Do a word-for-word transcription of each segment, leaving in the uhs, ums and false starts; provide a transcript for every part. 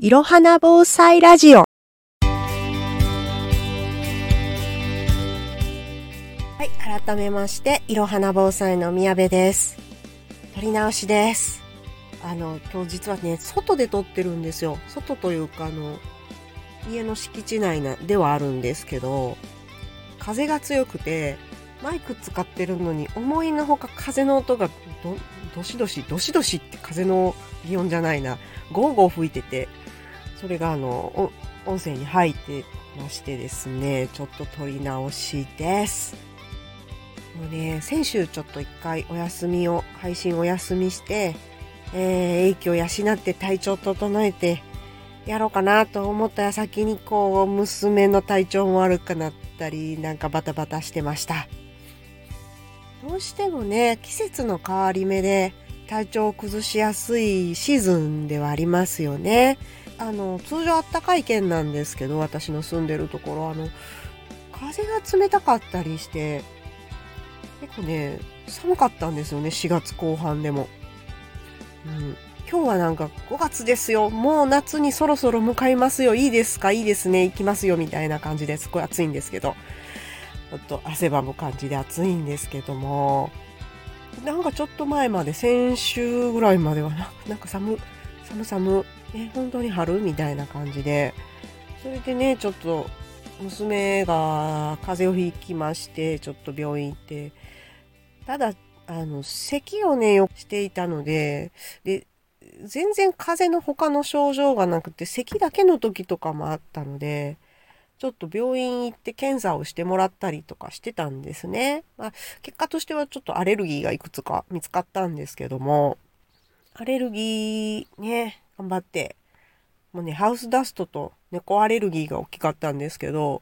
いろはな防災ラジオ。はい、改めましていろはな防災の宮部です。撮り直しです。あの今日実はね、外で撮ってるんですよ。外というかあの家の敷地内ではあるんですけど、風が強くてマイク使ってるのに思いのほか風の音が ど, どしどしどしどしって風の擬音じゃないな、ゴーゴー吹いてて。それがあの音声に入ってましてですね、ちょっと撮り直しです。もうね、先週ちょっと一回お休みを配信お休みして、えー、英気を養って体調整えてやろうかなと思った矢先にこう娘の体調も悪くなったりなんかバタバタしてました。どうしてもね、季節の変わり目で体調を崩しやすいシーズンではありますよね。あの通常あったかい県なんですけど、私の住んでるところあの風が冷たかったりして結構ね寒かったんですよね、しがつこう半でも、うん、今日はなんかごがつですよ、もう夏にそろそろ向かいますよ、いいですか、いいですね、行きますよみたいな感じですごい暑いんですけど、ちょっと汗ばむ感じで暑いんですけども、なんかちょっと前まで先週ぐらいまではなんか寒寒寒え本当に春みたいな感じで、それでねちょっと娘が風邪をひきましてちょっと病院行って、ただあの咳をねよくしていたので、で全然風邪の他の症状がなくて咳だけの時とかもあったので、ちょっと病院行って検査をしてもらったりとかしてたんですね、まあ、結果としてはちょっとアレルギーがいくつか見つかったんですけども、アレルギーね頑張って、もうね、ハウスダストと猫アレルギーが大きかったんですけど、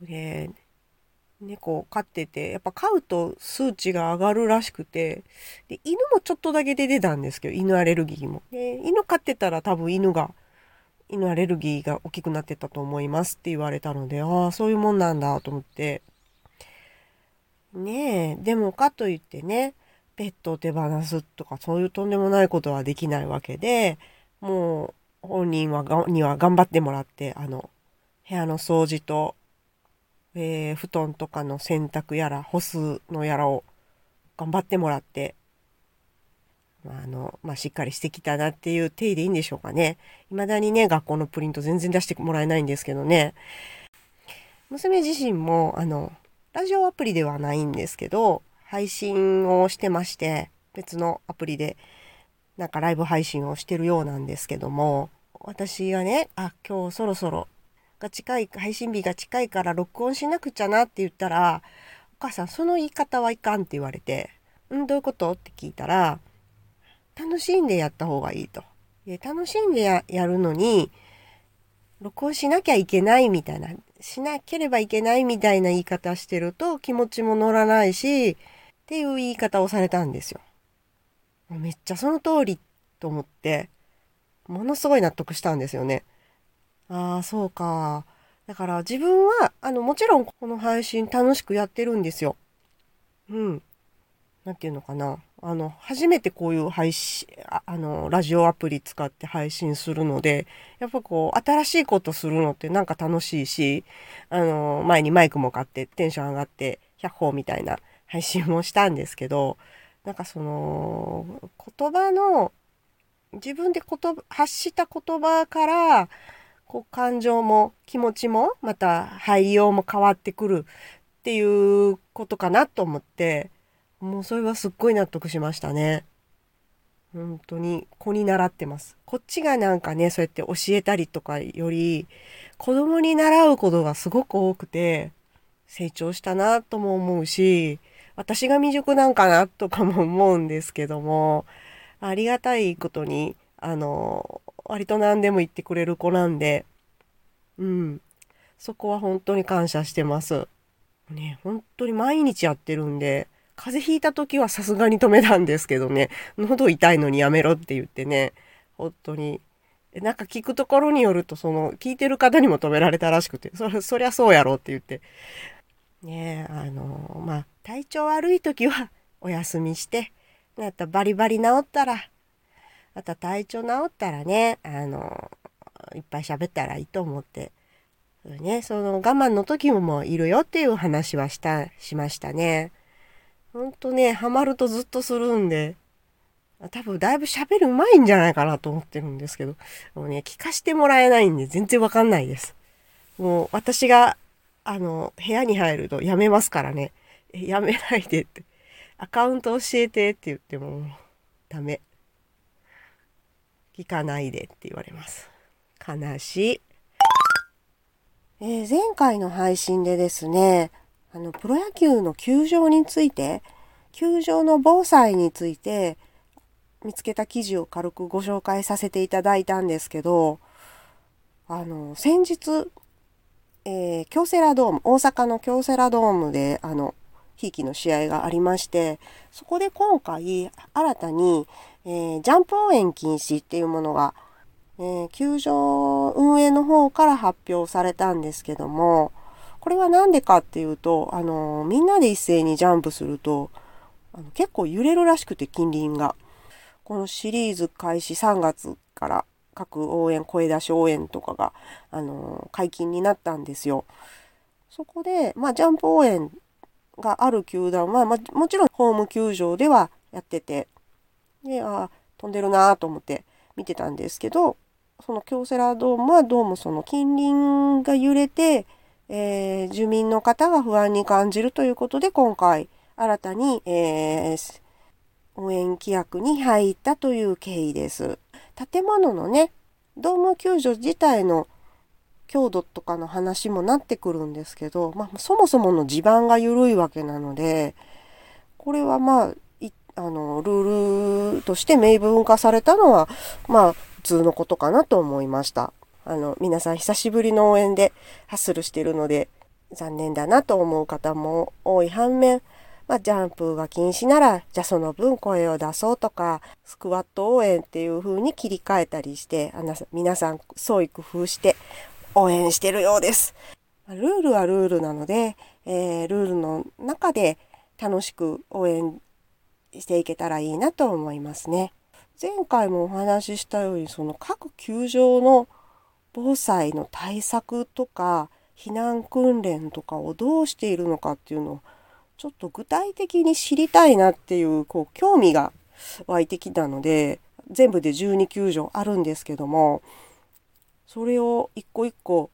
ね、猫を飼ってて、やっぱ飼うと数値が上がるらしくて、で犬もちょっとだけ出てたんですけど、犬アレルギーも。で犬飼ってたら多分犬が、犬アレルギーが大きくなってたと思いますって言われたので、ああ、そういうもんなんだと思って。ねえ、でもかといってね、ペットを手放すとかそういうとんでもないことはできないわけで、もう本人はがには頑張ってもらって、あの部屋の掃除と、えー、布団とかの洗濯やら干すのやらを頑張ってもらって、まああのまあ、しっかりしてきたなっていう体でいいんでしょうかね。未だにね学校のプリント全然出してもらえないんですけどね。娘自身もあのラジオアプリではないんですけど、配信をしてまして、別のアプリでなんかライブ配信をしてるようなんですけども、私はね、あ今日そろそろが近い、配信日が近いから録音しなくちゃなって言ったら、お母さんその言い方はいかんって言われて、んどういうことって聞いたら、楽しんでやった方がいいと、で楽しんで や, やるのに録音しなきゃいけないみたいな、しなければいけないみたいな言い方してると気持ちも乗らないしっていう言い方をされたんですよ。めっちゃその通りと思って、ものすごい納得したんですよね。ああ、そうか。だから自分は、あの、もちろんこの配信楽しくやってるんですよ。うん。なんていうのかな。あの、初めてこういう配信、あの、ラジオアプリ使って配信するので、やっぱこう、新しいことするのってなんか楽しいし、あの、前にマイクも買ってテンション上がって、百歩みたいな。配信もしたんですけど、なんかその言葉の自分で言葉発した言葉からこう感情も気持ちもまた配慮も変わってくるっていうことかなと思って、もうそれはすっごい納得しましたね。本当に子に習ってます。こっちがなんかねそうやって教えたりとかより子供に習うことがすごく多くて成長したなとも思うし、私が未熟なんかなとかも思うんですけども、ありがたいことにあの割と何でも言ってくれる子なんで、うん、そこは本当に感謝してます。ね、本当に毎日やってるんで、風邪ひいた時はさすがに止めたんですけどね、喉痛いのにやめろって言ってね、本当になんか聞くところによるとその聞いてる方にも止められたらしくて、そ、そりゃそうやろって言って。ねえ、あのまあ体調悪い時はお休みして、またバリバリ治ったらまた体調治ったらねあのいっぱい喋ったらいいと思って、ね、その我慢の時もいるよっていう話はした、しましたね。ほんとね、ハマるとずっとするんで、多分だいぶ喋るうまいんじゃないかなと思ってるんですけど、もうね、聞かしてもらえないんで全然わかんないです。もう私が、あの、部屋に入るとやめますからね。やめないでって。アカウント教えてって言っても、ダメ。聞かないでって言われます。悲しい。えー、前回の配信でですね、あの、プロ野球の球場について、球場の防災について、見つけた記事を軽くご紹介させていただいたんですけど、あの、先日、えー、京セラドーム、大阪の京セラドームで、あの、ひいきの試合がありまして、そこで今回、新たに、えー、ジャンプ応援禁止っていうものが、えー、球場運営の方から発表されたんですけども、これはなんでかっていうと、あのー、みんなで一斉にジャンプすると、あの結構揺れるらしくて、近隣が。このシリーズ開始さんがつから、各応援、声出し応援とかが、あのー、解禁になったんですよ。そこで、まあ、ジャンプ応援がある球団は、まあ、もちろんホーム球場ではやってて、で、あ、飛んでるなと思って見てたんですけど、その京セラドームはどうもその近隣が揺れて、えー、住民の方が不安に感じるということで、今回新たに、えー、応援規約に入ったという経緯です。建物のね、ドーム球場自体の強度とかの話もなってくるんですけど、まあ、そもそもの地盤が緩いわけなので、これはまあ、いあのルールとして明文化されたのは、まあ、普通のことかなと思いました。あの、皆さん久しぶりの応援でハッスルしてるので、残念だなと思う方も多い反面、まあ、ジャンプが禁止なら、じゃあその分声を出そうとか、スクワット応援っていう風に切り替えたりして、あの皆さん創意工夫して応援してるようです。ルールはルールなので、えー、ルールの中で楽しく応援していけたらいいなと思いますね。前回もお話ししたように、その各球場の防災の対策とか、避難訓練とかをどうしているのかっていうのを、ちょっと具体的に知りたいなっていう、こう、興味が湧いてきたので、全部でじゅうにきゅうじょうあるんですけども、それを一個一個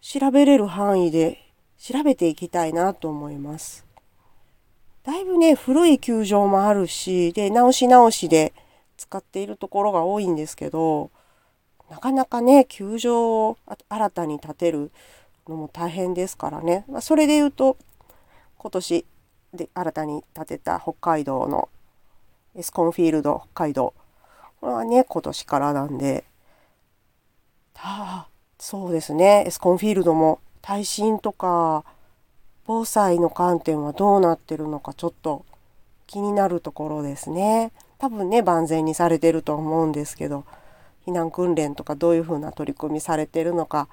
調べれる範囲で調べていきたいなと思います。だいぶね、古い球場もあるし、で、直し直しで使っているところが多いんですけど、なかなかね、球場を新たに建てるのも大変ですからね。まあ、それで言うと、今年で新たに建てた北海道のエスコンフィールド北海道。これはね、今年からなんで。ああ、そうですね。エスコンフィールドも耐震とか防災の観点はどうなってるのかちょっと気になるところですね。多分ね、万全にされてると思うんですけど、避難訓練とかどういうふうな取り組みされてるのか、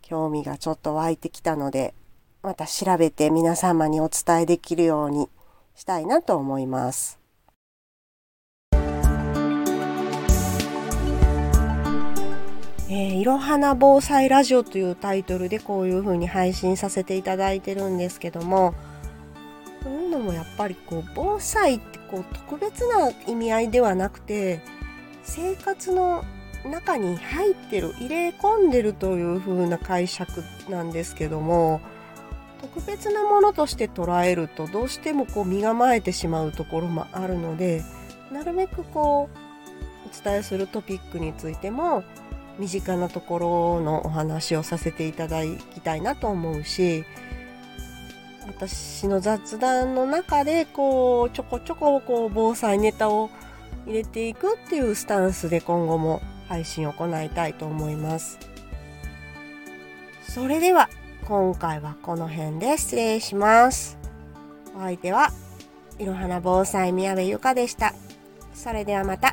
興味がちょっと湧いてきたので、また調べて皆様にお伝えできるようにしたいなと思います。えー、いろはな防災ラジオというタイトルでこういう風に配信させていただいてるんですけども、そういうのもやっぱりこう防災ってこう特別な意味合いではなくて、生活の中に入ってる、入れ込んでるという風な解釈なんですけども、特別なものとして捉えるとどうしてもこう身構えてしまうところもあるので、なるべくこうお伝えするトピックについても身近なところのお話をさせていただきたいなと思うし、私の雑談の中でこうちょこちょこ、こう防災ネタを入れていくっていうスタンスで今後も配信を行いたいと思います。それでは今回はこの辺で失礼します。お相手はいろはな防災宮部ゆかでした。それではまた。